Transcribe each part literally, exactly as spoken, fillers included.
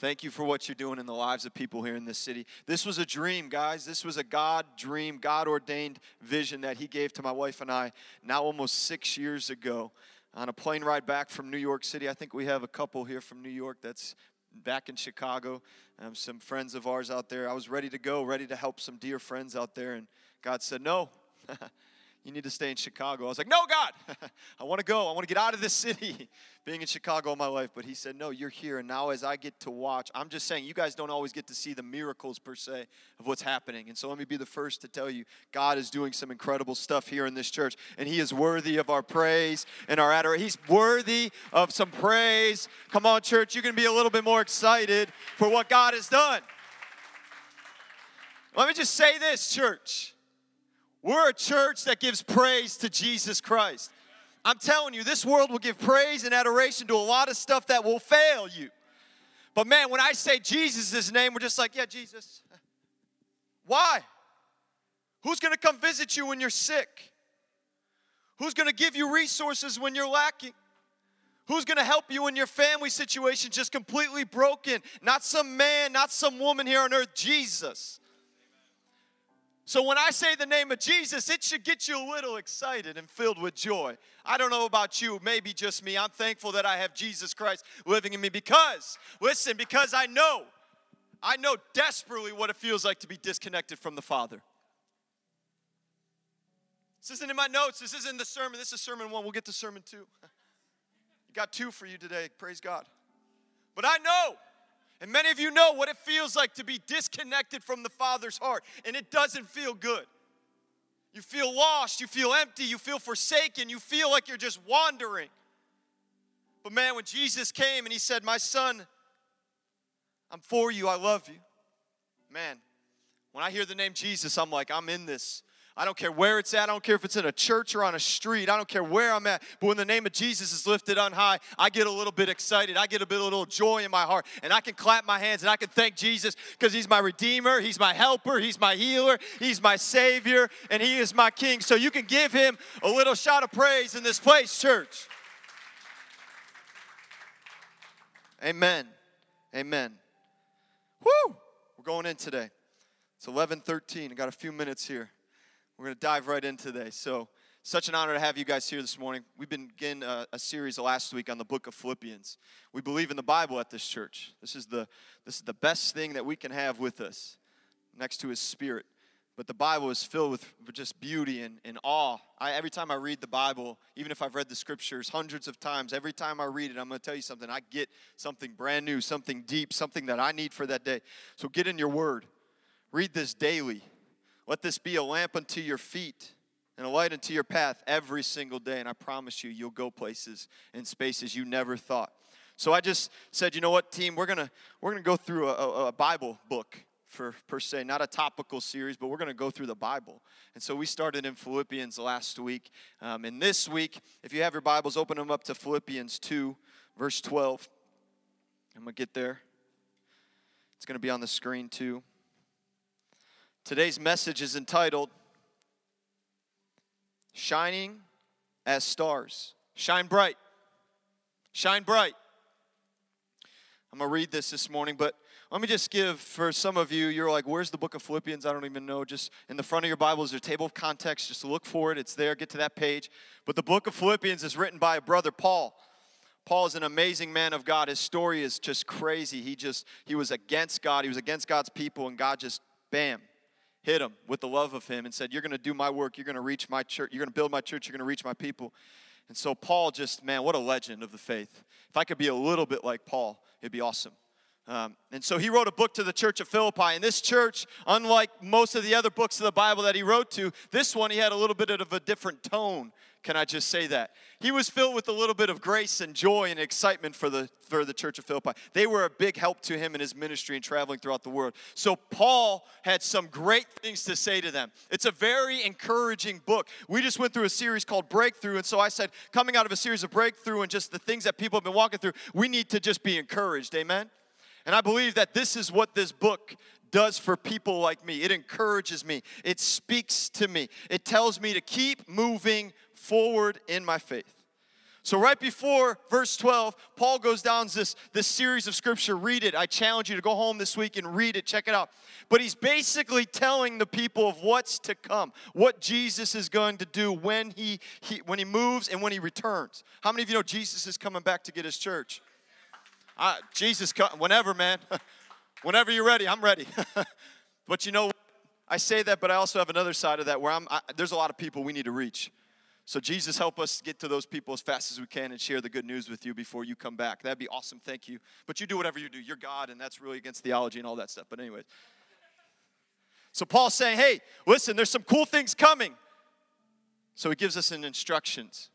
Thank you for what you're doing in the lives of people here in this city. This was a dream, guys. This was a God dream, God-ordained vision that he gave to my wife and I now almost six years ago on a plane ride back from New York City. I think we have a couple here from New York that's back in Chicago, um, some friends of ours out there. I was ready to go, ready to help some dear friends out there, and God said, no, you need to stay in Chicago. I was like, no, God, I want to go. I want to get out of this city, being in Chicago all my life. But he said, no, you're here. And now as I get to watch, I'm just saying, you guys don't always get to see the miracles, per se, of what's happening. And so let me be the first to tell you, God is doing some incredible stuff here in this church. And he is worthy of our praise and our adoration. He's worthy of some praise. Come on, church, you can be a little bit more excited for what God has done. Let me just say this, church. We're a church that gives praise to Jesus Christ. I'm telling you, this world will give praise and adoration to a lot of stuff that will fail you. But man, when I say Jesus' name, we're just like, yeah, Jesus. Why? Who's going to come visit you when you're sick? Who's going to give you resources when you're lacking? Who's going to help you in your family situation just completely broken? Not some man, not some woman here on earth, Jesus. So when I say the name of Jesus, it should get you a little excited and filled with joy. I don't know about you, maybe just me. I'm thankful that I have Jesus Christ living in me because, listen, because I know, I know desperately what it feels like to be disconnected from the Father. This isn't in my notes. This isn't the sermon. This is sermon one. We'll get to sermon two. You got two for you today. Praise God. But I know. And many of you know what it feels like to be disconnected from the Father's heart, and it doesn't feel good. You feel lost, you feel empty, you feel forsaken, you feel like you're just wandering. But man, when Jesus came and he said, my son, I'm for you, I love you. Man, when I hear the name Jesus, I'm like, I'm in this. I don't care where it's at. I don't care if it's in a church or on a street. I don't care where I'm at. But when the name of Jesus is lifted on high, I get a little bit excited. I get a bit, a little joy in my heart. And I can clap my hands and I can thank Jesus because he's my redeemer. He's my helper. He's my healer. He's my savior. And he is my king. So you can give him a little shout of praise in this place, church. Amen. Amen. Woo! We're going in today. It's eleven thirteen. I got a few minutes here. We're going to dive right in today. So, such an honor to have you guys here this morning. We began a, a series last week on the book of Philippians. We believe in the Bible at this church. This is the this is the best thing that we can have with us next to his spirit. But the Bible is filled with just beauty and, and awe. I, every time I read the Bible, even if I've read the scriptures hundreds of times, every time I read it, I'm going to tell you something. I get something brand new, something deep, something that I need for that day. So get in your word. Read this daily. Let this be a lamp unto your feet and a light unto your path every single day. And I promise you, you'll go places and spaces you never thought. So I just said, you know what, team? We're going to we're gonna go through a, a Bible book, for per se. Not a topical series, but we're going to go through the Bible. And so we started in Philippians last week. Um, and this week, if you have your Bibles, open them up to Philippians two, verse twelve. I'm going to get there. It's going to be on the screen too. Today's message is entitled, Shining as Stars. Shine bright. Shine bright. I'm going to read this this morning, but let me just give, for some of you, you're like, where's the book of Philippians? I don't even know. Just in the front of your Bible is your table of contents. Just look for it. It's there. Get to that page. But the book of Philippians is written by a brother, Paul. Paul is an amazing man of God. His story is just crazy. He just, he was against God. He was against God's people, and God just, bam. Hit him with the love of him and said, you're going to do my work, you're going to reach my church, you're going to build my church, you're going to reach my people. And so Paul just, man, what a legend of the faith. If I could be a little bit like Paul, it'd be awesome. Um, and so he wrote a book to the church of Philippi. And this church, unlike most of the other books of the Bible that he wrote to, this one he had a little bit of a different tone. Can I just say that? He was filled with a little bit of grace and joy and excitement for the for the church of Philippi. They were a big help to him in his ministry and traveling throughout the world. So Paul had some great things to say to them. It's a very encouraging book. We just went through a series called Breakthrough, and so I said, coming out of a series of Breakthrough and just the things that people have been walking through, we need to just be encouraged, amen? And I believe that this is what this book does for people like me. It encourages me. It speaks to me. It tells me to keep moving forward in my faith. So right before verse twelve, Paul goes down this, this series of scripture. Read it. I challenge you to go home this week and read it. Check it out. But he's basically telling the people of what's to come, what Jesus is going to do when he, he when he moves and when he returns. How many of you know Jesus is coming back to get his church? Uh, Jesus, come, whenever, man. Whenever you're ready, I'm ready. But you know, I say that, but I also have another side of that where I'm. I, there's a lot of people we need to reach. So Jesus, help us get to those people as fast as we can and share the good news with you before you come back. That'd be awesome. Thank you. But you do whatever you do. You're God, and that's really against theology and all that stuff. But anyways. So Paul's saying, hey, listen, there's some cool things coming. So he gives us an instructions.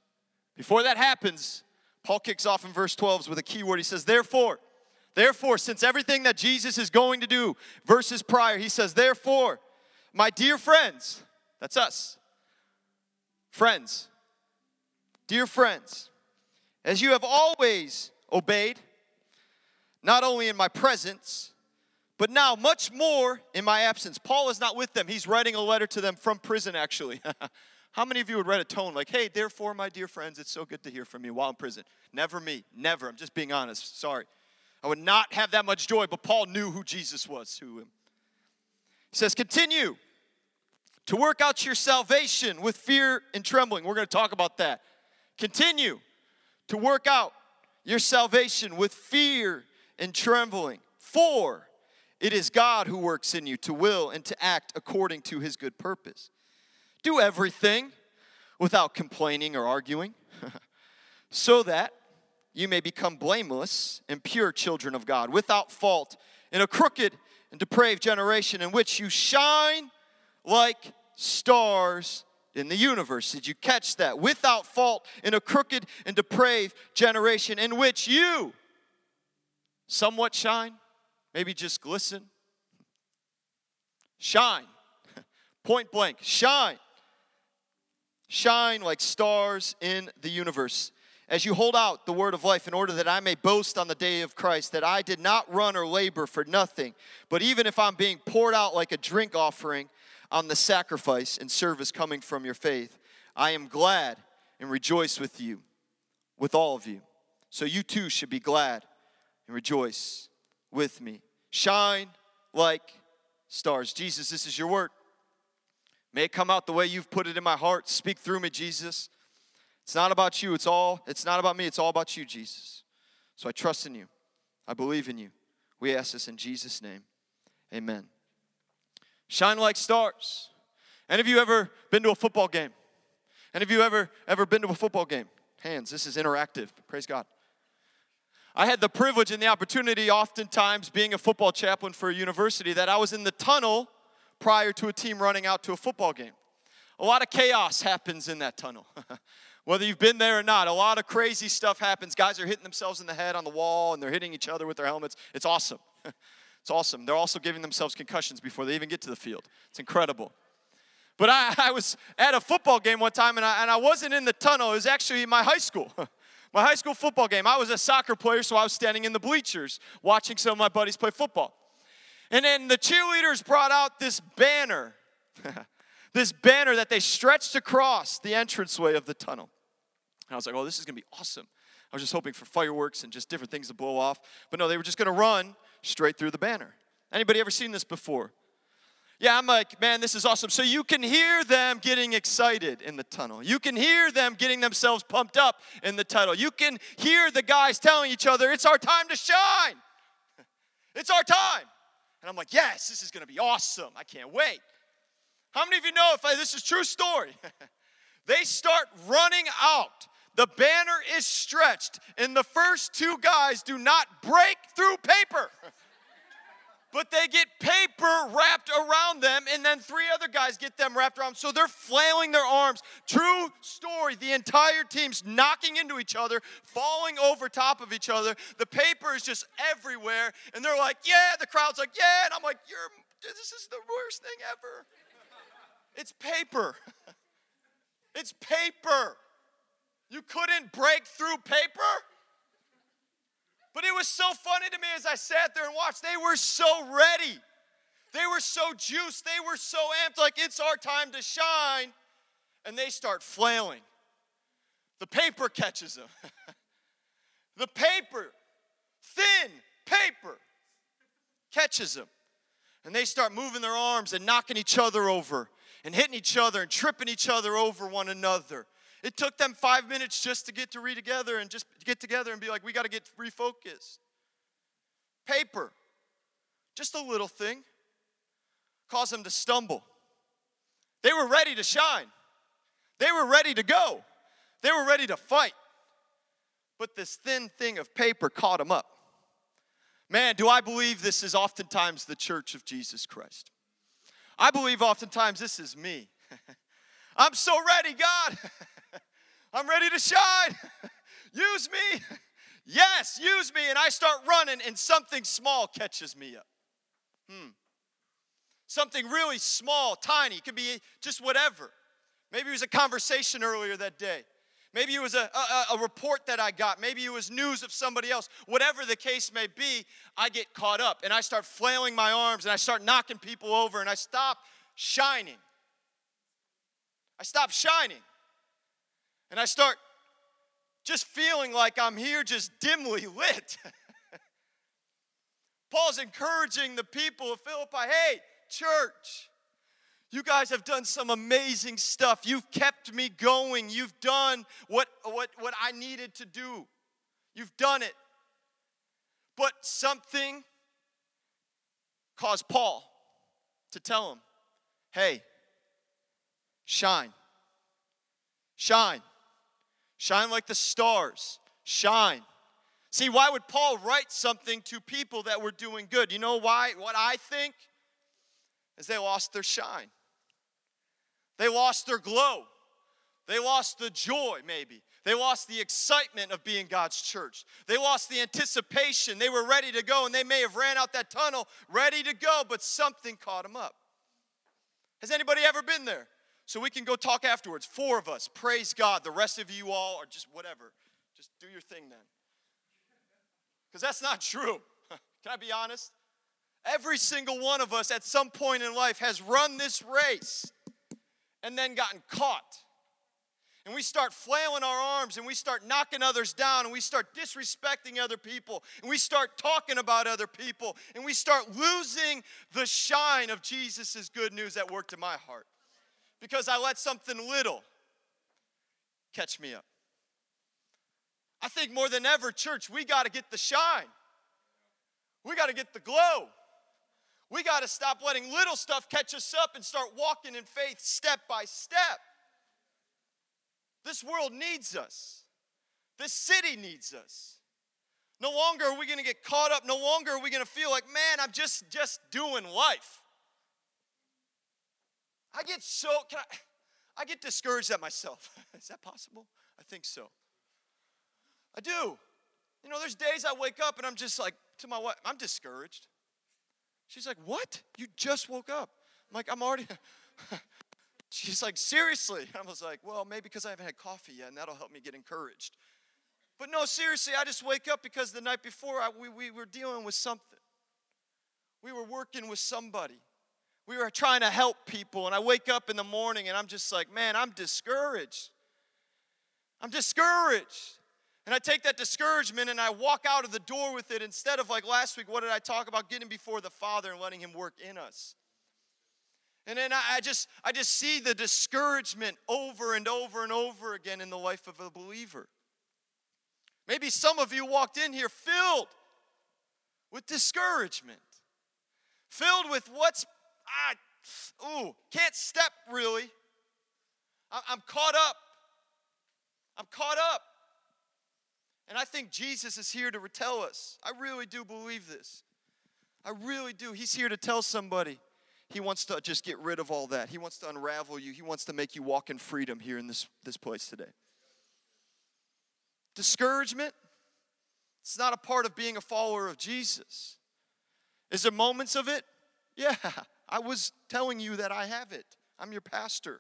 Before that happens, Paul kicks off in verse twelve with a key word. He says, therefore, therefore, since everything that Jesus is going to do, verses prior, he says, therefore, my dear friends, that's us. Friends, dear friends, as you have always obeyed, not only in my presence, but now much more in my absence. Paul is not with them. He's writing a letter to them from prison, actually. How many of you would write a tone like, hey, therefore, my dear friends, it's so good to hear from you while in prison? Never me. Never. I'm just being honest. Sorry. I would not have that much joy, but Paul knew who Jesus was to him. He says, continue to work out your salvation with fear and trembling. We're going to talk about that. Continue to work out your salvation with fear and trembling. For it is God who works in you to will and to act according to his good purpose. Do everything without complaining or arguing, so that you may become blameless and pure children of God, without fault, in a crooked and depraved generation in which you shine like stars in the universe. Did you catch that? Without fault in a crooked and depraved generation in which you somewhat shine, maybe just glisten. Shine. Point blank. Shine. Shine like stars in the universe. As you hold out the word of life, in order that I may boast on the day of Christ, that I did not run or labor for nothing, but even if I'm being poured out like a drink offering, on the sacrifice and service coming from your faith, I am glad and rejoice with you, with all of you. So you too should be glad and rejoice with me. Shine like stars. Jesus, this is your word. May it come out the way you've put it in my heart. Speak through me, Jesus. It's not about you. It's all. It's not about me. It's all about you, Jesus. So I trust in you. I believe in you. We ask this in Jesus' name. Amen. Shine like stars. Any of you ever been to a football game? Any of you ever, ever been to a football game? Hands, this is interactive. Praise God. I had the privilege and the opportunity, oftentimes being a football chaplain for a university, that I was in the tunnel prior to a team running out to a football game. A lot of chaos happens in that tunnel. Whether you've been there or not, a lot of crazy stuff happens. Guys are hitting themselves in the head on the wall, and they're hitting each other with their helmets. It's awesome. It's awesome. They're also giving themselves concussions before they even get to the field. It's incredible. But I, I was at a football game one time, and I, and I wasn't in the tunnel. It was actually my high school, my high school football game. I was a soccer player, so I was standing in the bleachers watching some of my buddies play football. And then the cheerleaders brought out this banner, this banner that they stretched across the entranceway of the tunnel. And I was like, oh, this is going to be awesome. I was just hoping for fireworks and just different things to blow off. But no, they were just going to run straight through the banner. Anybody ever seen this before? Yeah, I'm like, man, this is awesome. So you can hear them getting excited in the tunnel. You can hear them getting themselves pumped up in the tunnel. You can hear the guys telling each other, it's our time to shine. It's our time. And I'm like, yes, this is going to be awesome. I can't wait. How many of you know, if I, this is a true story, they start running out. The banner is stretched, and the first two guys do not break through paper. But they get paper wrapped around them, and then three other guys get them wrapped around. So they're flailing their arms. True story. The entire team's knocking into each other, falling over top of each other. The paper is just everywhere, and they're like, yeah. The crowd's like, yeah. And I'm like, You're, this is the worst thing ever. It's paper. It's paper. You couldn't break through paper? But it was so funny to me as I sat there and watched. They were so ready. They were so juiced. They were so amped, like it's our time to shine. And they start flailing. The paper catches them. The paper, thin paper, catches them. And they start moving their arms and knocking each other over and hitting each other and tripping each other over one another. It took them five minutes just to get to read together and just get together and be like, we got to get refocused. Paper, just a little thing, caused them to stumble. They were ready to shine. They were ready to go. They were ready to fight. But this thin thing of paper caught them up. Man, do I believe this is oftentimes the church of Jesus Christ. I believe oftentimes this is me. I'm so ready, God. I'm ready to shine. Use me. Yes, use me. And I start running and something small catches me up. Hmm. Something really small, tiny. It could be just whatever. Maybe it was a conversation earlier that day. Maybe it was a, a, a report that I got. Maybe it was news of somebody else. Whatever the case may be, I get caught up. And I start flailing my arms and I start knocking people over. And I stop shining. I stop shining. And I start just feeling like I'm here just dimly lit. Paul's encouraging the people of Philippi, hey, church, you guys have done some amazing stuff. You've kept me going. You've done what, what, what I needed to do. You've done it. But something caused Paul to tell him, hey, shine. Shine. Shine like the stars. Shine. See, why would Paul write something to people that were doing good? You know why? What I think is they lost their shine. They lost their glow. They lost the joy, maybe. They lost the excitement of being God's church. They lost the anticipation. They were ready to go, and they may have ran out that tunnel ready to go, but something caught them up. Has anybody ever been there? So we can go talk afterwards. Four of us. Praise God. The rest of you all are just whatever. Just do your thing then. Because that's not true. Can I be honest? Every single one of us at some point in life has run this race and then gotten caught. And we start flailing our arms and we start knocking others down and we start disrespecting other people and we start talking about other people and we start losing the shine of Jesus' good news that worked in my heart because I let something little catch me up. I think more than ever, church, we got to get the shine. We got to get the glow. We got to stop letting little stuff catch us up and start walking in faith step by step. This world needs us. This city needs us. No longer are we going to get caught up. No longer are we going to feel like, man, I'm just, just doing life. I get so, can I, I get discouraged at myself. Is that possible? I think so. I do. You know, there's days I wake up and I'm just like, to my wife, I'm discouraged. She's like, what? You just woke up. I'm like, I'm already. She's like, seriously? I was like, well, maybe because I haven't had coffee yet, and that'll help me get encouraged. But no, seriously, I just wake up because the night before, I, we, we were dealing with something. We were working with somebody. We were trying to help people, and I wake up in the morning, and I'm just like, man, I'm discouraged. I'm discouraged. And I take that discouragement and I walk out of the door with it instead of like last week, what did I talk about? Getting before the Father and letting Him work in us. And then I just, I just see the discouragement over and over and over again in the life of a believer. Maybe some of you walked in here filled with discouragement. Filled with what's, I, ooh, can't step really. I'm caught up. I'm caught up. And I think Jesus is here to tell us. I really do believe this. I really do. He's here to tell somebody. He wants to just get rid of all that. He wants to unravel you. He wants to make you walk in freedom here in this, this place today. Discouragement, it's not a part of being a follower of Jesus. Is there moments of it? Yeah, I was telling you that I have it. I'm your pastor.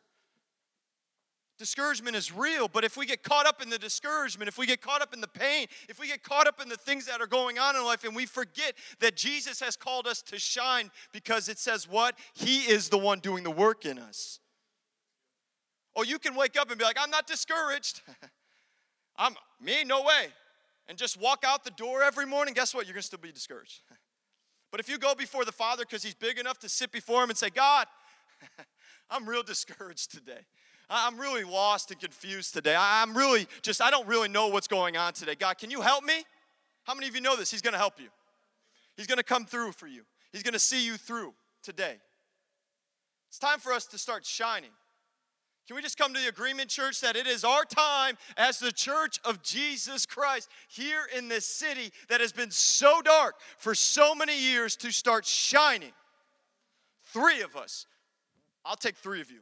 Discouragement is real, but if we get caught up in the discouragement, if we get caught up in the pain, if we get caught up in the things that are going on in life and we forget that Jesus has called us to shine because it says what? He is the one doing the work in us. Or you can wake up and be like, I'm not discouraged. I'm me, no way, and just walk out the door every morning, guess what? You're going to still be discouraged. But if you go before the Father because he's big enough to sit before him and say, God, I'm real discouraged today. I'm really lost and confused today. I'm really just, I don't really know what's going on today. God, can you help me? How many of you know this? He's going to help you. He's going to come through for you. He's going to see you through today. It's time for us to start shining. Can we just come to the agreement, church, that it is our time as the church of Jesus Christ here in this city that has been so dark for so many years to start shining? Three of us. I'll take three of you.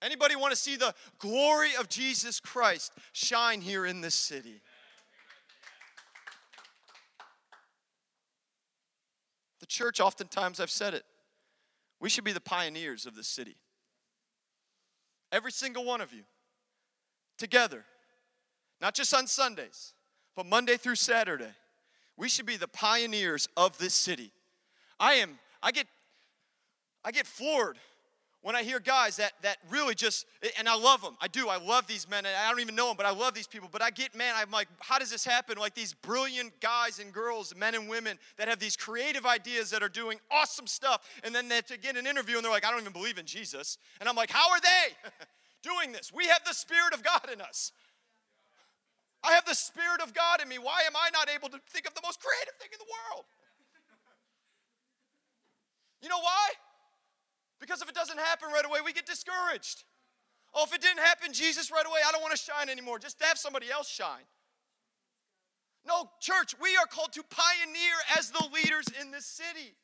Anybody want to see the glory of Jesus Christ shine here in this city? The church, oftentimes I've said it, we should be the pioneers of this city. Every single one of you, together, not just on Sundays, but Monday through Saturday, we should be the pioneers of this city. I am, I get, I get floored when I hear guys that, that really just, and I love them, I do, I love these men, and I don't even know them, but I love these people, but I get, man, I'm like, how does this happen? Like these brilliant guys and girls, men and women that have these creative ideas that are doing awesome stuff, and then they get an interview, and they're like, I don't even believe in Jesus, and I'm like, how are they doing this? We have the Spirit of God in us. I have the Spirit of God in me. Why am I not able to think of the most creative thing in the world? You know why? Because if it doesn't happen right away, we get discouraged. Oh, if it didn't happen, Jesus, right away, I don't want to shine anymore. Just have somebody else shine. No, church, we are called to pioneer as the leaders in this city.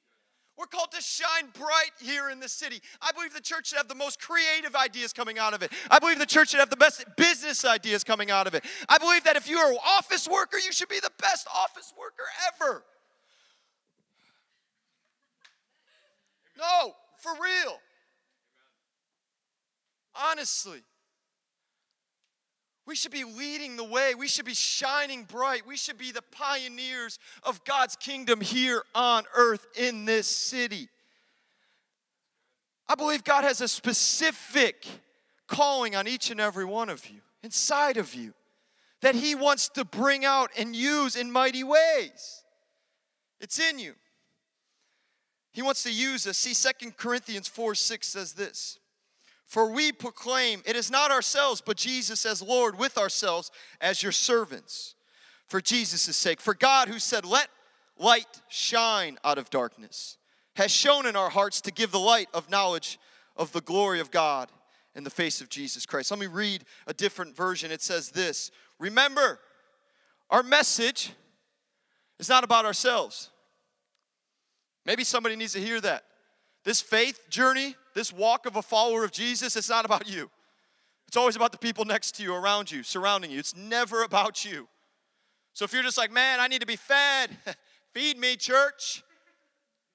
We're called to shine bright here in this city. I believe the church should have the most creative ideas coming out of it. I believe the church should have the best business ideas coming out of it. I believe that if you're an office worker, you should be the best office worker ever. No. For real. Honestly. We should be leading the way. We should be shining bright. We should be the pioneers of God's kingdom here on earth in this city. I believe God has a specific calling on each and every one of you, inside of you, that he wants to bring out and use in mighty ways. It's in you. He wants to use us. See, Second Corinthians four six says this. For we proclaim, it is not ourselves, but Jesus as Lord, with ourselves as your servants, for Jesus' sake. For God, who said, let light shine out of darkness, has shown in our hearts to give the light of knowledge of the glory of God in the face of Jesus Christ. Let me read a different version. It says this. Remember, our message is not about ourselves. Maybe somebody needs to hear that. This faith journey, this walk of a follower of Jesus, it's not about you. It's always about the people next to you, around you, surrounding you. It's never about you. So if you're just like, man, I need to be fed. Feed me, church.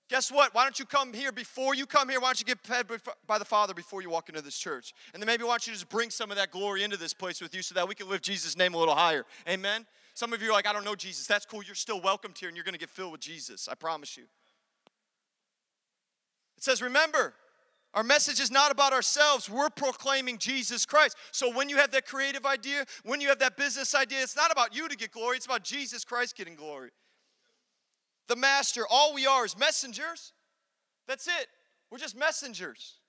Guess what? Why don't you come here before you come here? Why don't you get fed by the Father before you walk into this church? And then maybe why don't you just bring some of that glory into this place with you so that we can lift Jesus' name a little higher. Amen? Some of you are like, I don't know Jesus. That's cool. You're still welcomed here, and you're going to get filled with Jesus. I promise you. It says, remember, our message is not about ourselves. We're proclaiming Jesus Christ. So when you have that creative idea, when you have that business idea, it's not about you to get glory. It's about Jesus Christ getting glory. The master, all we are is messengers. That's it. We're just messengers.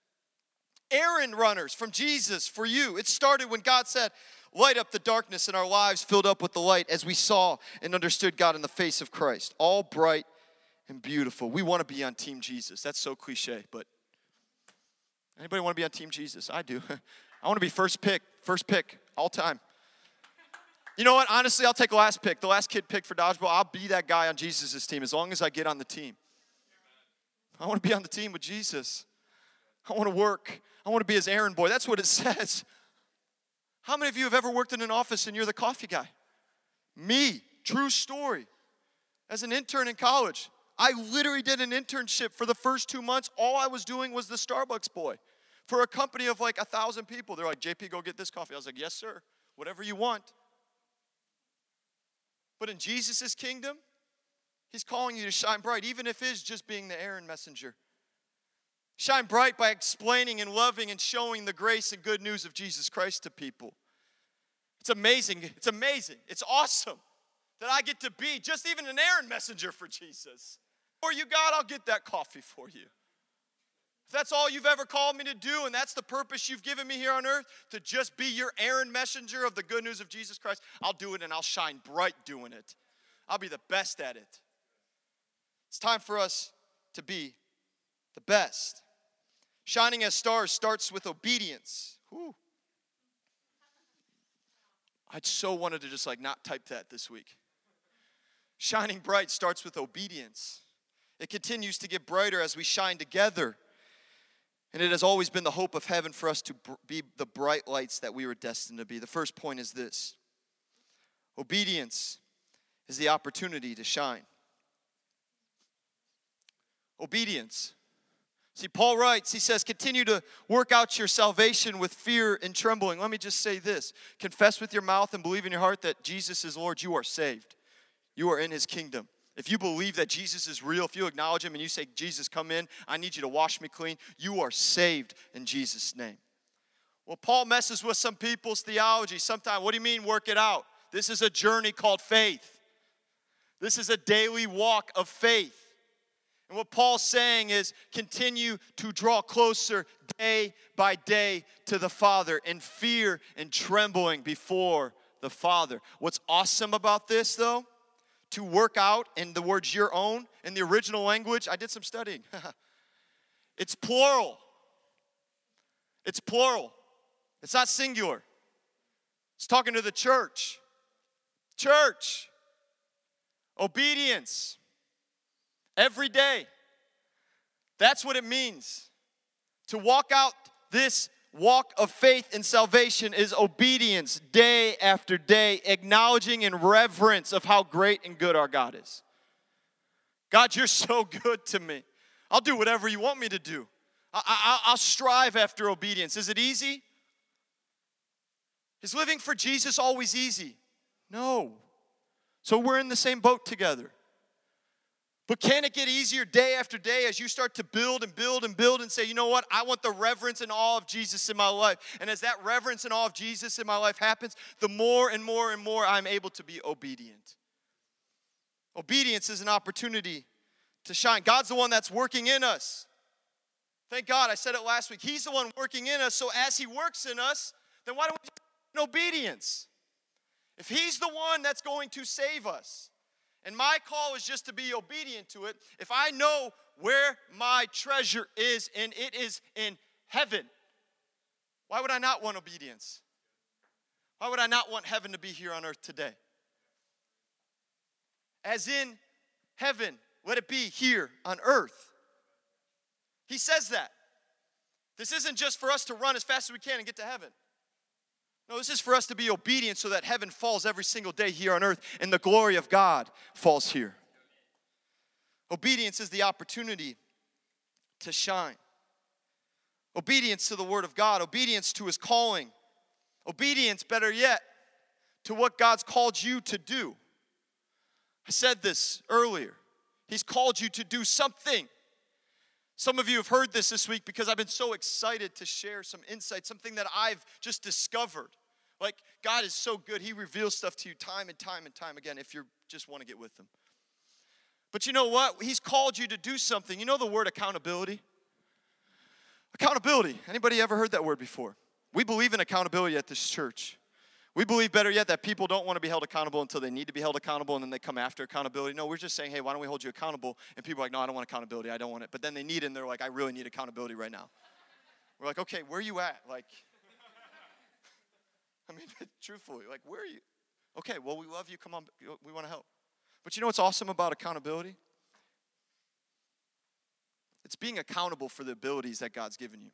Errand runners from Jesus for you. It started when God said, light up the darkness, and our lives filled up with the light as we saw and understood God in the face of Christ. All bright and beautiful. We want to be on Team Jesus. That's so cliche, but anybody want to be on Team Jesus? I do. I want to be first pick, first pick all time. You know what? Honestly, I'll take last pick. The last kid picked for dodgeball. I'll be that guy on Jesus' team as long as I get on the team. I want to be on the team with Jesus. I want to work. I want to be his errand boy. That's what it says. How many of you have ever worked in an office and you're the coffee guy? Me, true story. As an intern in college, I literally did an internship for the first two months. All I was doing was the Starbucks boy for a company of like one thousand people. They're like, J P, go get this coffee. I was like, yes, sir, whatever you want. But in Jesus' kingdom, he's calling you to shine bright, even if it's just being the errand messenger. Shine bright by explaining and loving and showing the grace and good news of Jesus Christ to people. It's amazing. It's amazing. It's awesome that I get to be just even an errand messenger for Jesus. For you, God, I'll get that coffee for you. If that's all you've ever called me to do, and that's the purpose you've given me here on earth, to just be your errand messenger of the good news of Jesus Christ, I'll do it and I'll shine bright doing it. I'll be the best at it. It's time for us to be the best. Shining as stars starts with obedience. Whew. I so wanted to just like not type that this week. Shining bright starts with obedience. It continues to get brighter as we shine together. And it has always been the hope of heaven for us to be the bright lights that we were destined to be. The first point is this. Obedience is the opportunity to shine. Obedience. See, Paul writes, he says, continue to work out your salvation with fear and trembling. Let me just say this. Confess with your mouth and believe in your heart that Jesus is Lord. You are saved. You are in his kingdom. If you believe that Jesus is real, if you acknowledge him and you say, Jesus, come in. I need you to wash me clean. You are saved in Jesus' name. Well, Paul messes with some people's theology sometimes. What do you mean work it out? This is a journey called faith. This is a daily walk of faith. And what Paul's saying is continue to draw closer day by day to the Father in fear and trembling before the Father. What's awesome about this, though, to work out in the words your own, in the original language, I did some studying. It's plural. It's plural. It's not singular. It's talking to the church. Church. Obedience. Every day. That's what it means. To walk out this walk of faith and salvation is obedience day after day, acknowledging and reverence of how great and good our God is. God, you're so good to me. I'll do whatever you want me to do. I, I, I'll strive after obedience. Is it easy? Is living for Jesus always easy? No. So we're in the same boat together. But can it get easier day after day as you start to build and build and build and say, you know what, I want the reverence and awe of Jesus in my life. And as that reverence and awe of Jesus in my life happens, the more and more and more I'm able to be obedient. Obedience is an opportunity to shine. God's the one that's working in us. Thank God, I said it last week. He's the one working in us, so as he works in us, then why don't we do obedience? If he's the one that's going to save us. And my call is just to be obedient to it. If I know where my treasure is, and it is in heaven, why would I not want obedience? Why would I not want heaven to be here on earth today? As in heaven, let it be here on earth. He says that. This isn't just for us to run as fast as we can and get to heaven. No, this is for us to be obedient so that heaven falls every single day here on earth and the glory of God falls here. Obedience is the opportunity to shine. Obedience to the word of God. Obedience to his calling. Obedience, better yet, to what God's called you to do. I said this earlier. He's called you to do something. Some of you have heard this this week because I've been so excited to share some insight, something that I've just discovered. Like, God is so good. He reveals stuff to you time and time and time again if you just want to get with him. But you know what? He's called you to do something. You know the word accountability? Accountability. Anybody ever heard that word before? We believe in accountability at this church. We believe, better yet, that people don't want to be held accountable until they need to be held accountable, and then they come after accountability. No, we're just saying, hey, why don't we hold you accountable? And people are like, no, I don't want accountability. I don't want it. But then they need it, and they're like, I really need accountability right now. We're like, okay, where are you at? Like, I mean, truthfully, like, where are you? Okay, well, we love you. Come on. We want to help. But you know what's awesome about accountability? It's being accountable for the abilities that God's given you.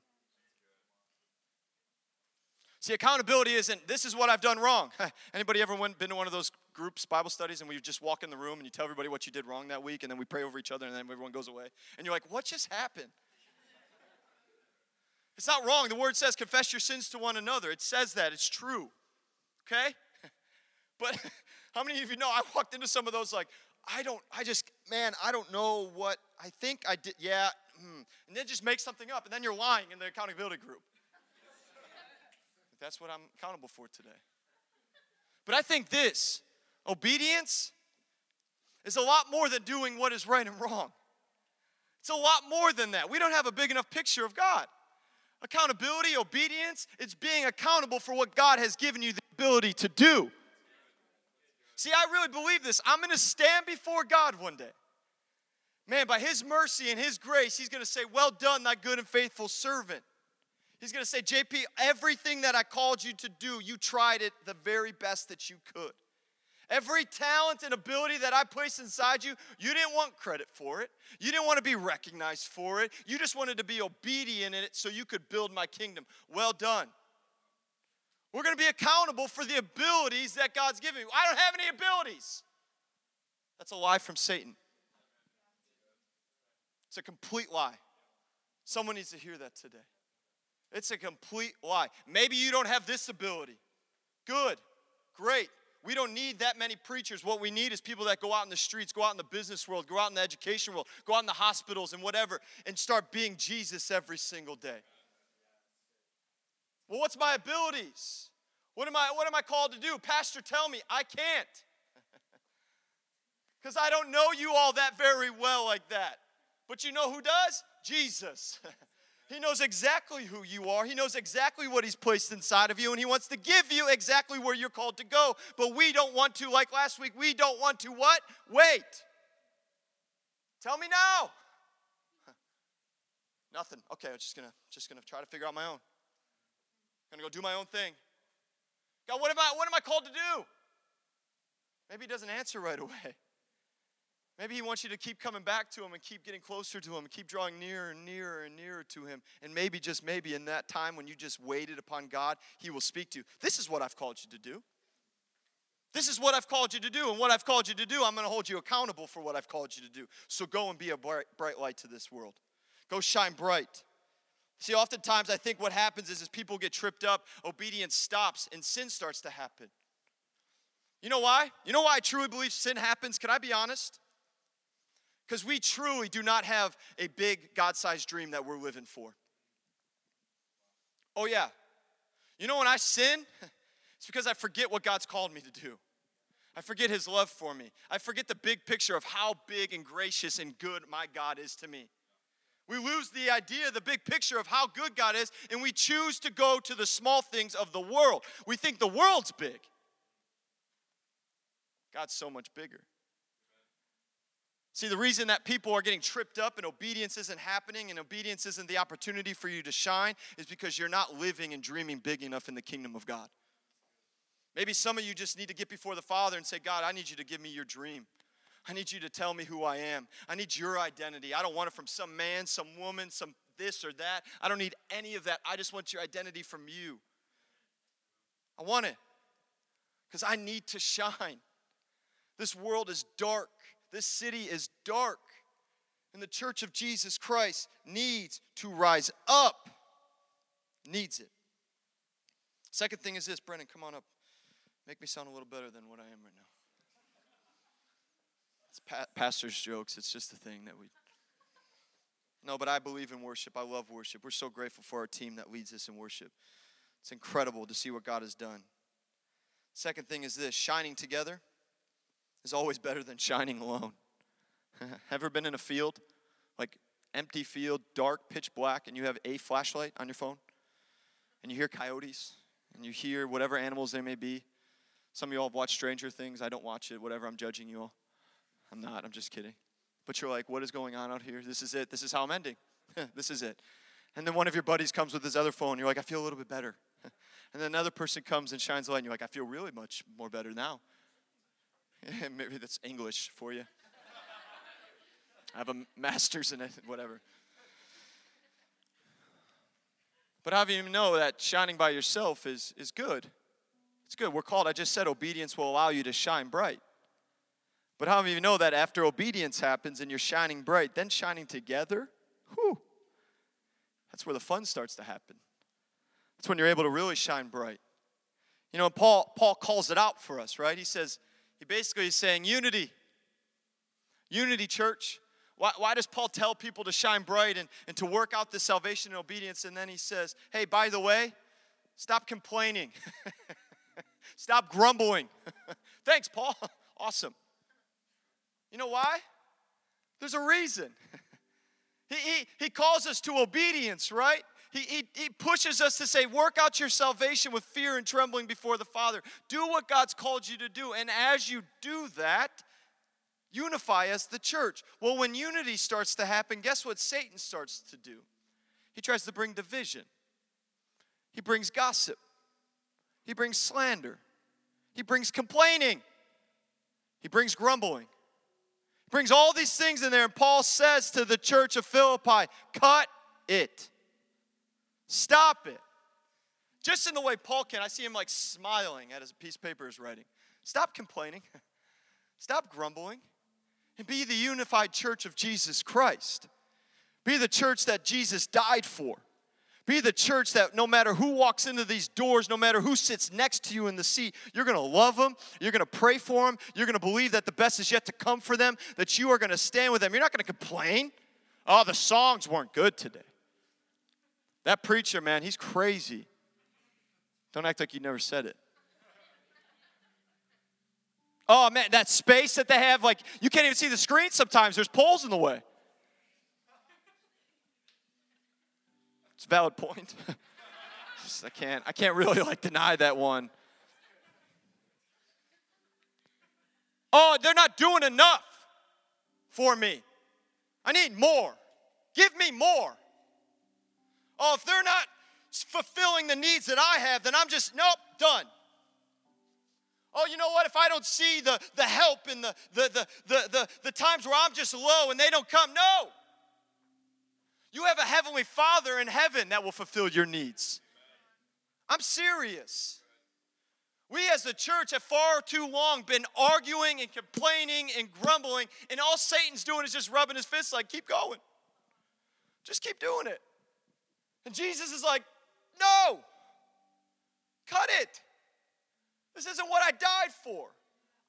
See, accountability isn't, this is what I've done wrong. Anybody ever went, been to one of those groups, Bible studies, and we just walk in the room and you tell everybody what you did wrong that week, and then we pray over each other, and then everyone goes away. And you're like, what just happened? It's not wrong. The word says confess your sins to one another. It says that. It's true. Okay? But how many of you know I walked into some of those like, I don't, I just, man, I don't know what, I think I did, yeah. Mm. And then just make something up, and then you're lying in the accountability group. That's what I'm accountable for today. But I think this, obedience is a lot more than doing what is right and wrong. It's a lot more than that. We don't have a big enough picture of God. Accountability, obedience, it's being accountable for what God has given you the ability to do. See, I really believe this. I'm going to stand before God one day. Man, by his mercy and his grace, he's going to say, well done, thy good and faithful servant. He's going to say, J P, everything that I called you to do, you tried it the very best that you could. Every talent and ability that I placed inside you, you didn't want credit for it. You didn't want to be recognized for it. You just wanted to be obedient in it so you could build my kingdom. Well done. We're going to be accountable for the abilities that God's given you. I don't have any abilities. That's a lie from Satan. It's a complete lie. Someone needs to hear that today. It's a complete lie. Maybe you don't have this ability. Good. Great. We don't need that many preachers. What we need is people that go out in the streets, go out in the business world, go out in the education world, go out in the hospitals and whatever, and start being Jesus every single day. Well, what's my abilities? What am I, what am I called to do? Pastor, tell me. I can't. Because I don't know you all that very well like that. But you know who does? Jesus. He knows exactly who you are. He knows exactly what he's placed inside of you, and he wants to give you exactly where you're called to go. But we don't want to, like last week, we don't want to what? Wait. Tell me now. Huh. Nothing. Okay, I'm just gonna, just gonna try to figure out my own. I'm gonna go do my own thing. God, what am I, what am I called to do? Maybe he doesn't answer right away. Maybe he wants you to keep coming back to him and keep getting closer to him and keep drawing nearer and nearer and nearer to him. And maybe, just maybe, in that time when you just waited upon God, he will speak to you. This is what I've called you to do. This is what I've called you to do. And what I've called you to do, I'm going to hold you accountable for what I've called you to do. So go and be a bright, bright light to this world. Go shine bright. See, oftentimes I think what happens is, is people get tripped up, obedience stops, and sin starts to happen. You know why? You know why I truly believe sin happens? Can I be honest? Because we truly do not have a big God-sized dream that we're living for. Oh, yeah. You know, when I sin, it's because I forget what God's called me to do. I forget his love for me. I forget the big picture of how big and gracious and good my God is to me. We lose the idea, the big picture of how good God is, and we choose to go to the small things of the world. We think the world's big. God's so much bigger. See, the reason that people are getting tripped up and obedience isn't happening and obedience isn't the opportunity for you to shine is because you're not living and dreaming big enough in the kingdom of God. Maybe some of you just need to get before the Father and say, God, I need you to give me your dream. I need you to tell me who I am. I need your identity. I don't want it from some man, some woman, some this or that. I don't need any of that. I just want your identity from you. I want it because I need to shine. This world is dark. This city is dark, and the church of Jesus Christ needs to rise up, needs it. Second thing is this, Brennan, come on up. Make me sound a little better than what I am right now. It's pa- pastor's jokes. It's just a thing that we, no, but I believe in worship. I love worship. We're so grateful for our team that leads us in worship. It's incredible to see what God has done. Second thing is this, shining together is always better than shining alone. Ever been in a field, like empty field, dark, pitch black, and you have a flashlight on your phone? And you hear coyotes, and you hear whatever animals they may be. Some of you all have watched Stranger Things. I don't watch it, whatever. I'm judging you all. I'm not. I'm just kidding. But you're like, what is going on out here? This is it. This is how I'm ending. This is it. And then one of your buddies comes with his other phone. You're like, I feel a little bit better. And then another person comes and shines a light, and you're like, I feel really much more better now. Maybe that's English for you. I have a master's in it, whatever. But how do you know that shining by yourself is, is good? It's good. We're called, I just said, obedience will allow you to shine bright. But how do you know that after obedience happens and you're shining bright, then shining together, whew, that's where the fun starts to happen. That's when you're able to really shine bright. You know, Paul, Paul calls it out for us, right? He says, He basically is saying unity, unity, church. Why, why does Paul tell people to shine bright and, and to work out this salvation and obedience? And then he says, hey, by the way, stop complaining. Stop grumbling. Thanks, Paul. Awesome. You know why? There's a reason. He, he, he calls us to obedience, right? He, he, he pushes us to say, work out your salvation with fear and trembling before the Father. Do what God's called you to do. And as you do that, unify as the church. Well, when unity starts to happen, guess what Satan starts to do? He tries to bring division. He brings gossip. He brings slander. He brings complaining. He brings grumbling. He brings all these things in there. And Paul says to the church of Philippi, cut it. Stop it. Just in the way Paul can. I see him like smiling at his piece of paper he's writing. Stop complaining. Stop grumbling. And be the unified church of Jesus Christ. Be the church that Jesus died for. Be the church that no matter who walks into these doors, no matter who sits next to you in the seat, you're going to love them, you're going to pray for them, you're going to believe that the best is yet to come for them, that you are going to stand with them. You're not going to complain. Oh, the songs weren't good today. That preacher, man, he's crazy. Don't act like you never said it. Oh, man, that space that they have, like, you can't even see the screen sometimes. There's poles in the way. It's a valid point. Just, I can't, I can't really, like, deny that one. Oh, they're not doing enough for me. I need more. Give me more. Oh, if they're not fulfilling the needs that I have, then I'm just, nope, done. Oh, you know what? If I don't see the, the help and the, the, the, the, the, the times where I'm just low and they don't come, no. You have a heavenly Father in heaven that will fulfill your needs. I'm serious. We as a church have far too long been arguing and complaining and grumbling, and all Satan's doing is just rubbing his fists like, keep going. Just keep doing it. And Jesus is like, no, cut it. This isn't what I died for.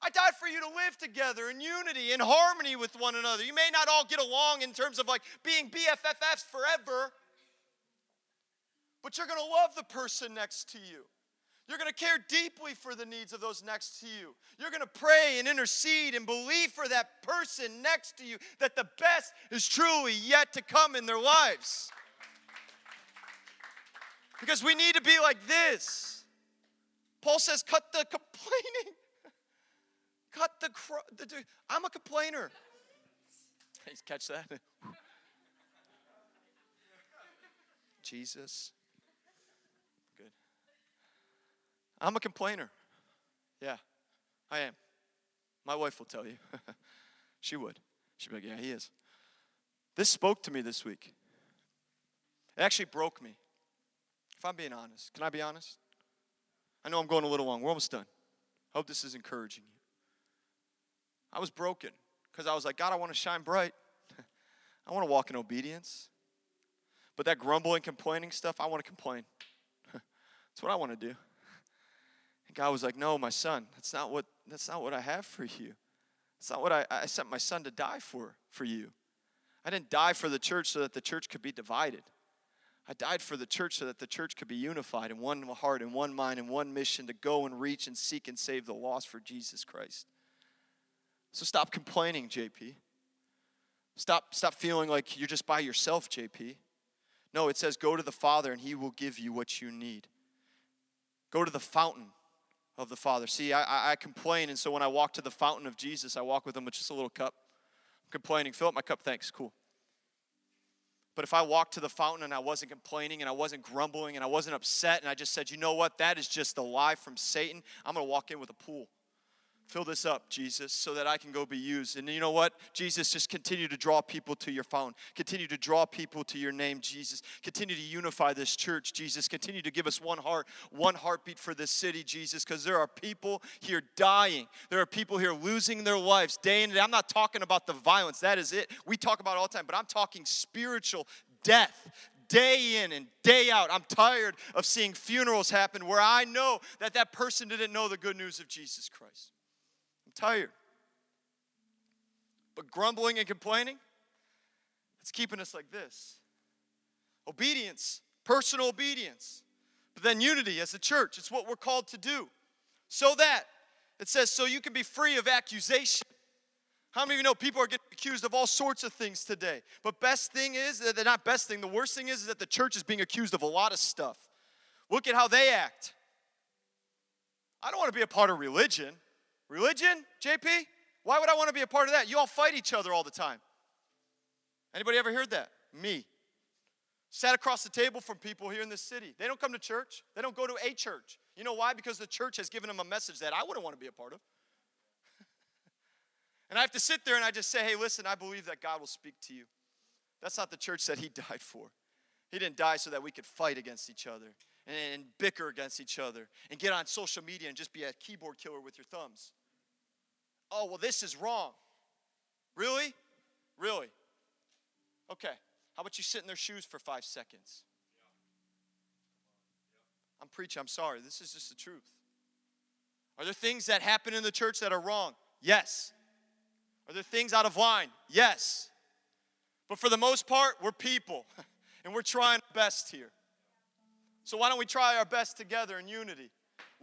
I died for you to live together in unity, in harmony with one another. You may not all get along in terms of like being B F Fs forever, but you're going to love the person next to you. You're going to care deeply for the needs of those next to you. You're going to pray and intercede and believe for that person next to you that the best is truly yet to come in their lives. Because we need to be like this. Paul says, cut the complaining. Cut the, cr- the, the I'm a complainer. Thanks, catch that. Jesus. Good. I'm a complainer. Yeah, I am. My wife will tell you. She would. She'd be like, yeah, he is. This spoke to me this week. It actually broke me. If I'm being honest, can I be honest? I know I'm going a little long. We're almost done. I hope this is encouraging you. I was broken because I was like, God, I want to shine bright. I want to walk in obedience. But that grumbling, complaining stuff, I want to complain. That's what I want to do. And God was like, no, my son, that's not what that's not what I have for you. That's not what I, I sent my son to die for, for you. I didn't die for the church so that the church could be divided. I died for the church so that the church could be unified in one heart, in one mind, in one mission to go and reach and seek and save the lost for Jesus Christ. So stop complaining, J P. Stop, stop feeling like you're just by yourself, J P. No, it says go to the Father and he will give you what you need. Go to the fountain of the Father. See, I, I complain, and so when I walk to the fountain of Jesus, I walk with him with just a little cup. I'm complaining. Fill up my cup, thanks, cool. But if I walked to the fountain and I wasn't complaining and I wasn't grumbling and I wasn't upset and I just said, you know what, that is just a lie from Satan, I'm going to walk in with a pool. Fill this up, Jesus, so that I can go be used. And you know what? Jesus, just continue to draw people to your fountain. Continue to draw people to your name, Jesus. Continue to unify this church, Jesus. Continue to give us one heart, one heartbeat for this city, Jesus, because there are people here dying. There are people here losing their lives day in and day. I'm not talking about the violence. That is it. We talk about it all the time, but I'm talking spiritual death. Day in and day out, I'm tired of seeing funerals happen where I know that that person didn't know the good news of Jesus Christ. Tired. But grumbling and complaining, it's keeping us like this. Obedience, personal obedience, but then unity as a church. It's what we're called to do. So that, it says, so you can be free of accusation. How many of you know people are getting accused of all sorts of things today? But best thing is, that they're not best thing, the worst thing is, is that the church is being accused of a lot of stuff. Look at how they act. I don't want to be a part of religion. Religion, J P? Why would I want to be a part of that? You all fight each other all the time. Anybody ever heard that? Me. Sat across the table from people here in this city. They don't come to church. They don't go to a church. You know why? Because the church has given them a message that I wouldn't want to be a part of. And I have to sit there and I just say, hey, listen, I believe that God will speak to you. That's not the church that he died for. He didn't die so that we could fight against each other and, and bicker against each other and get on social media and just be a keyboard killer with your thumbs. Oh, well, this is wrong. Really? Really? Okay. How about you sit in their shoes for five seconds? I'm preaching. I'm sorry. This is just the truth. Are there things that happen in the church that are wrong? Yes. Are there things out of line? Yes. But for the most part, we're people. And we're trying our best here. So why don't we try our best together in unity?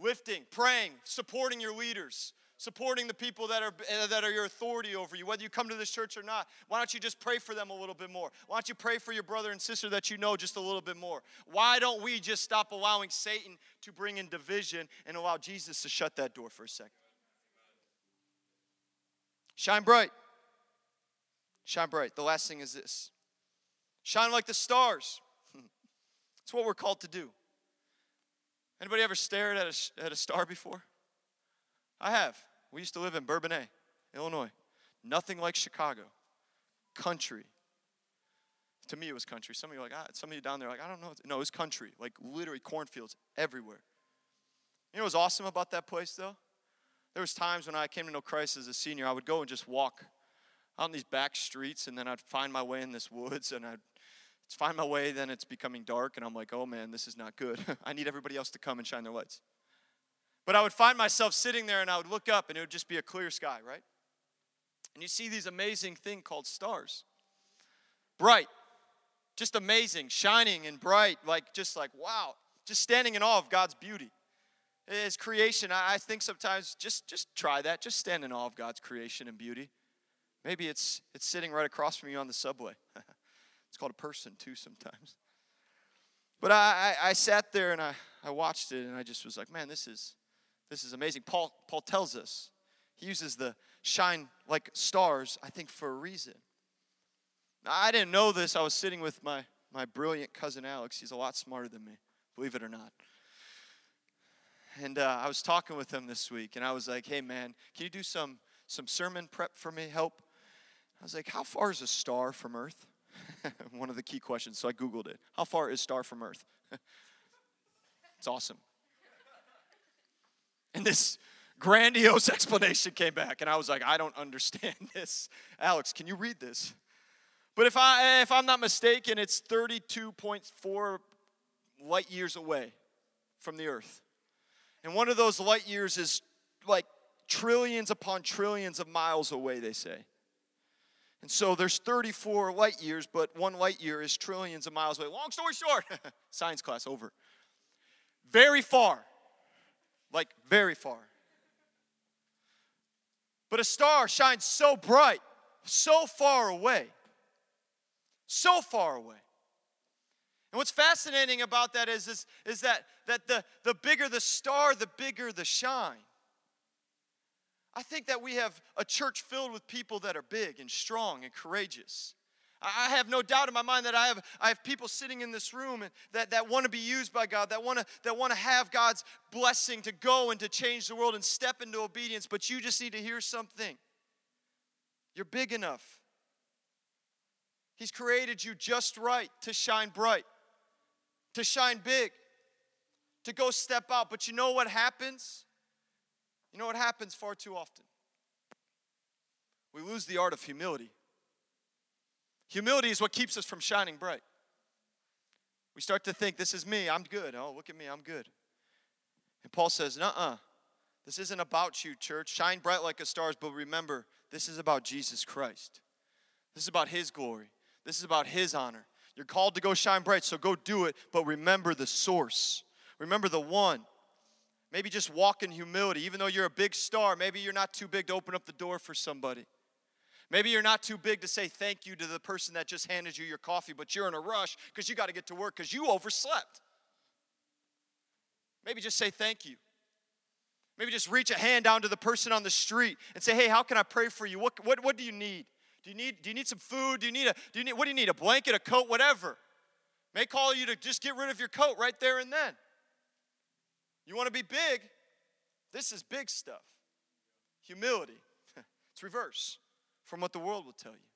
Lifting, praying, supporting your leaders. Supporting the people that are that are your authority over you, whether you come to this church or not. Why don't you just pray for them a little bit more? Why don't you pray for your brother and sister that you know just a little bit more? Why don't we just stop allowing Satan to bring in division and allow Jesus to shut that door for a second? Shine bright. Shine bright. The last thing is this. Shine like the stars. It's what we're called to do. Anybody ever stared at a, at a star before? I have. We used to live in Bourbonnais, Illinois. Nothing like Chicago. Country. To me, it was country. Some of you are like, ah, some of you down there are like, I don't know. No, it was country. Like literally cornfields everywhere. You know what's awesome about that place, though? There was times when I came to know Christ as a senior, I would go and just walk out in these back streets, and then I'd find my way in this woods, and I'd find my way, then it's becoming dark, and I'm like, oh, man, this is not good. I need everybody else to come and shine their lights. But I would find myself sitting there and I would look up and it would just be a clear sky, right? And you see these amazing thing called stars. Bright. Just amazing. Shining and bright. Like, just like, wow. Just standing in awe of God's beauty. His creation. I think sometimes, just, just try that. Just stand in awe of God's creation and beauty. Maybe it's it's sitting right across from you on the subway. It's called a person, too, sometimes. But I, I, I sat there and I, I watched it and I just was like, man, this is... This is amazing. Paul, Paul tells us. He uses the shine like stars, I think, for a reason. Now, I didn't know this. I was sitting with my, my brilliant cousin Alex. He's a lot smarter than me, believe it or not. And uh, I was talking with him this week, and I was like, hey, man, can you do some, some sermon prep for me, help? I was like, how far is a star from Earth? One of the key questions, so I Googled it. How far is star from Earth? It's awesome. And this grandiose explanation came back, and I was like, I don't understand this. Alex, can you read this? But if, I, if I'm not mistaken, it's thirty-two point four light years away from the Earth. And one of those light years is like trillions upon trillions of miles away, they say. And so there's thirty-four light years, but one light year is trillions of miles away. Long story short, science class over. Very far. Like, very far. But a star shines so bright, so far away, so far away. And what's fascinating about that is, is, is that, that the, the bigger the star, the bigger the shine. I think that we have a church filled with people that are big and strong and courageous. I have no doubt in my mind that I have I have people sitting in this room and that, that want to be used by God, that want to that want to have God's blessing to go and to change the world and step into obedience, but you just need to hear something. You're big enough. He's created you just right to shine bright, to shine big, to go step out. But you know what happens? You know what happens far too often? We lose the art of humility. Humility is what keeps us from shining bright. We start to think, this is me, I'm good. Oh, look at me, I'm good. And Paul says, nuh-uh, this isn't about you, church. Shine bright like a star, but remember, this is about Jesus Christ. This is about his glory. This is about his honor. You're called to go shine bright, so go do it, but remember the source. Remember the one. Maybe just walk in humility. Even though you're a big star, maybe you're not too big to open up the door for somebody. Maybe you're not too big to say thank you to the person that just handed you your coffee, but you're in a rush because you got to get to work because you overslept. Maybe just say thank you. Maybe just reach a hand down to the person on the street and say, hey, how can I pray for you? What, what, what do you need? Do you need, do you need some food? Do you need a, do you need, what do you need? A blanket, a coat, whatever. May call you to just get rid of your coat right there and then. You want to be big? This is big stuff. Humility. It's reverse from what the world will tell you.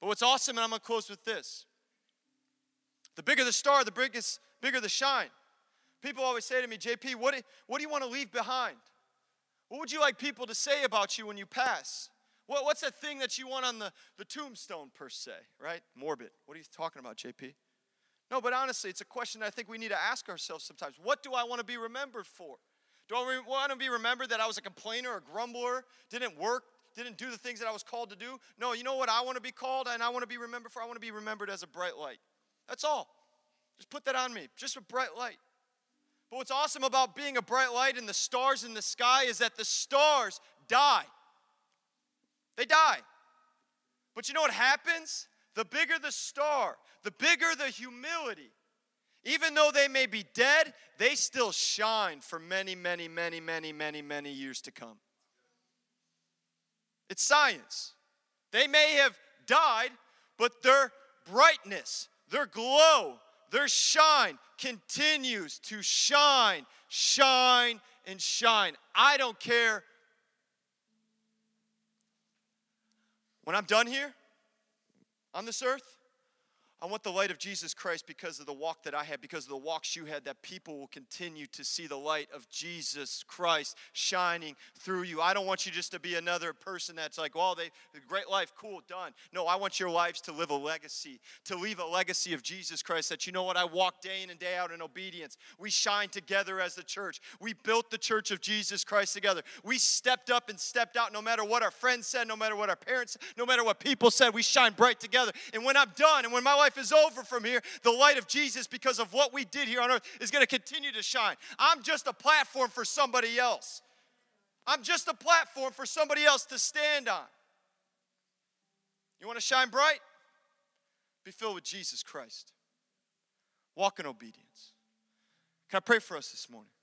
But what's awesome, and I'm going to close with this. The bigger the star, the biggest, bigger the shine. People always say to me, J P, what do, what do you want to leave behind? What would you like people to say about you when you pass? What, what's that thing that you want on the, the tombstone, per se, right? Morbid. What are you talking about, J P? No, but honestly, it's a question that I think we need to ask ourselves sometimes. What do I want to be remembered for? Do I want to be remembered that I was a complainer, a grumbler, didn't work, didn't do the things that I was called to do? No, you know what I want to be called and I want to be remembered for? I want to be remembered as a bright light. That's all. Just put that on me. Just a bright light. But what's awesome about being a bright light and the stars in the sky is that the stars die. They die. But you know what happens? The bigger the star, the bigger the humility. Even though they may be dead, they still shine for many, many, many, many, many, many years to come. It's science. They may have died, but their brightness, their glow, their shine continues to shine, shine, and shine. I don't care. When I'm done here, on this earth, I want the light of Jesus Christ because of the walk that I had, because of the walks you had, that people will continue to see the light of Jesus Christ shining through you. I don't want you just to be another person that's like, well, they great life, cool, done. No, I want your lives to live a legacy, to leave a legacy of Jesus Christ that, you know what, I walk day in and day out in obedience. We shine together as the church. We built the church of Jesus Christ together. We stepped up and stepped out no matter what our friends said, no matter what our parents said, no matter what people said, we shine bright together. And when I'm done and when my life is over from here, the light of Jesus, because of what we did here on earth, is going to continue to shine. I'm just a platform for somebody else. I'm just a platform for somebody else to stand on. You want to shine bright? Be filled with Jesus Christ. Walk in obedience. Can I pray for us this morning?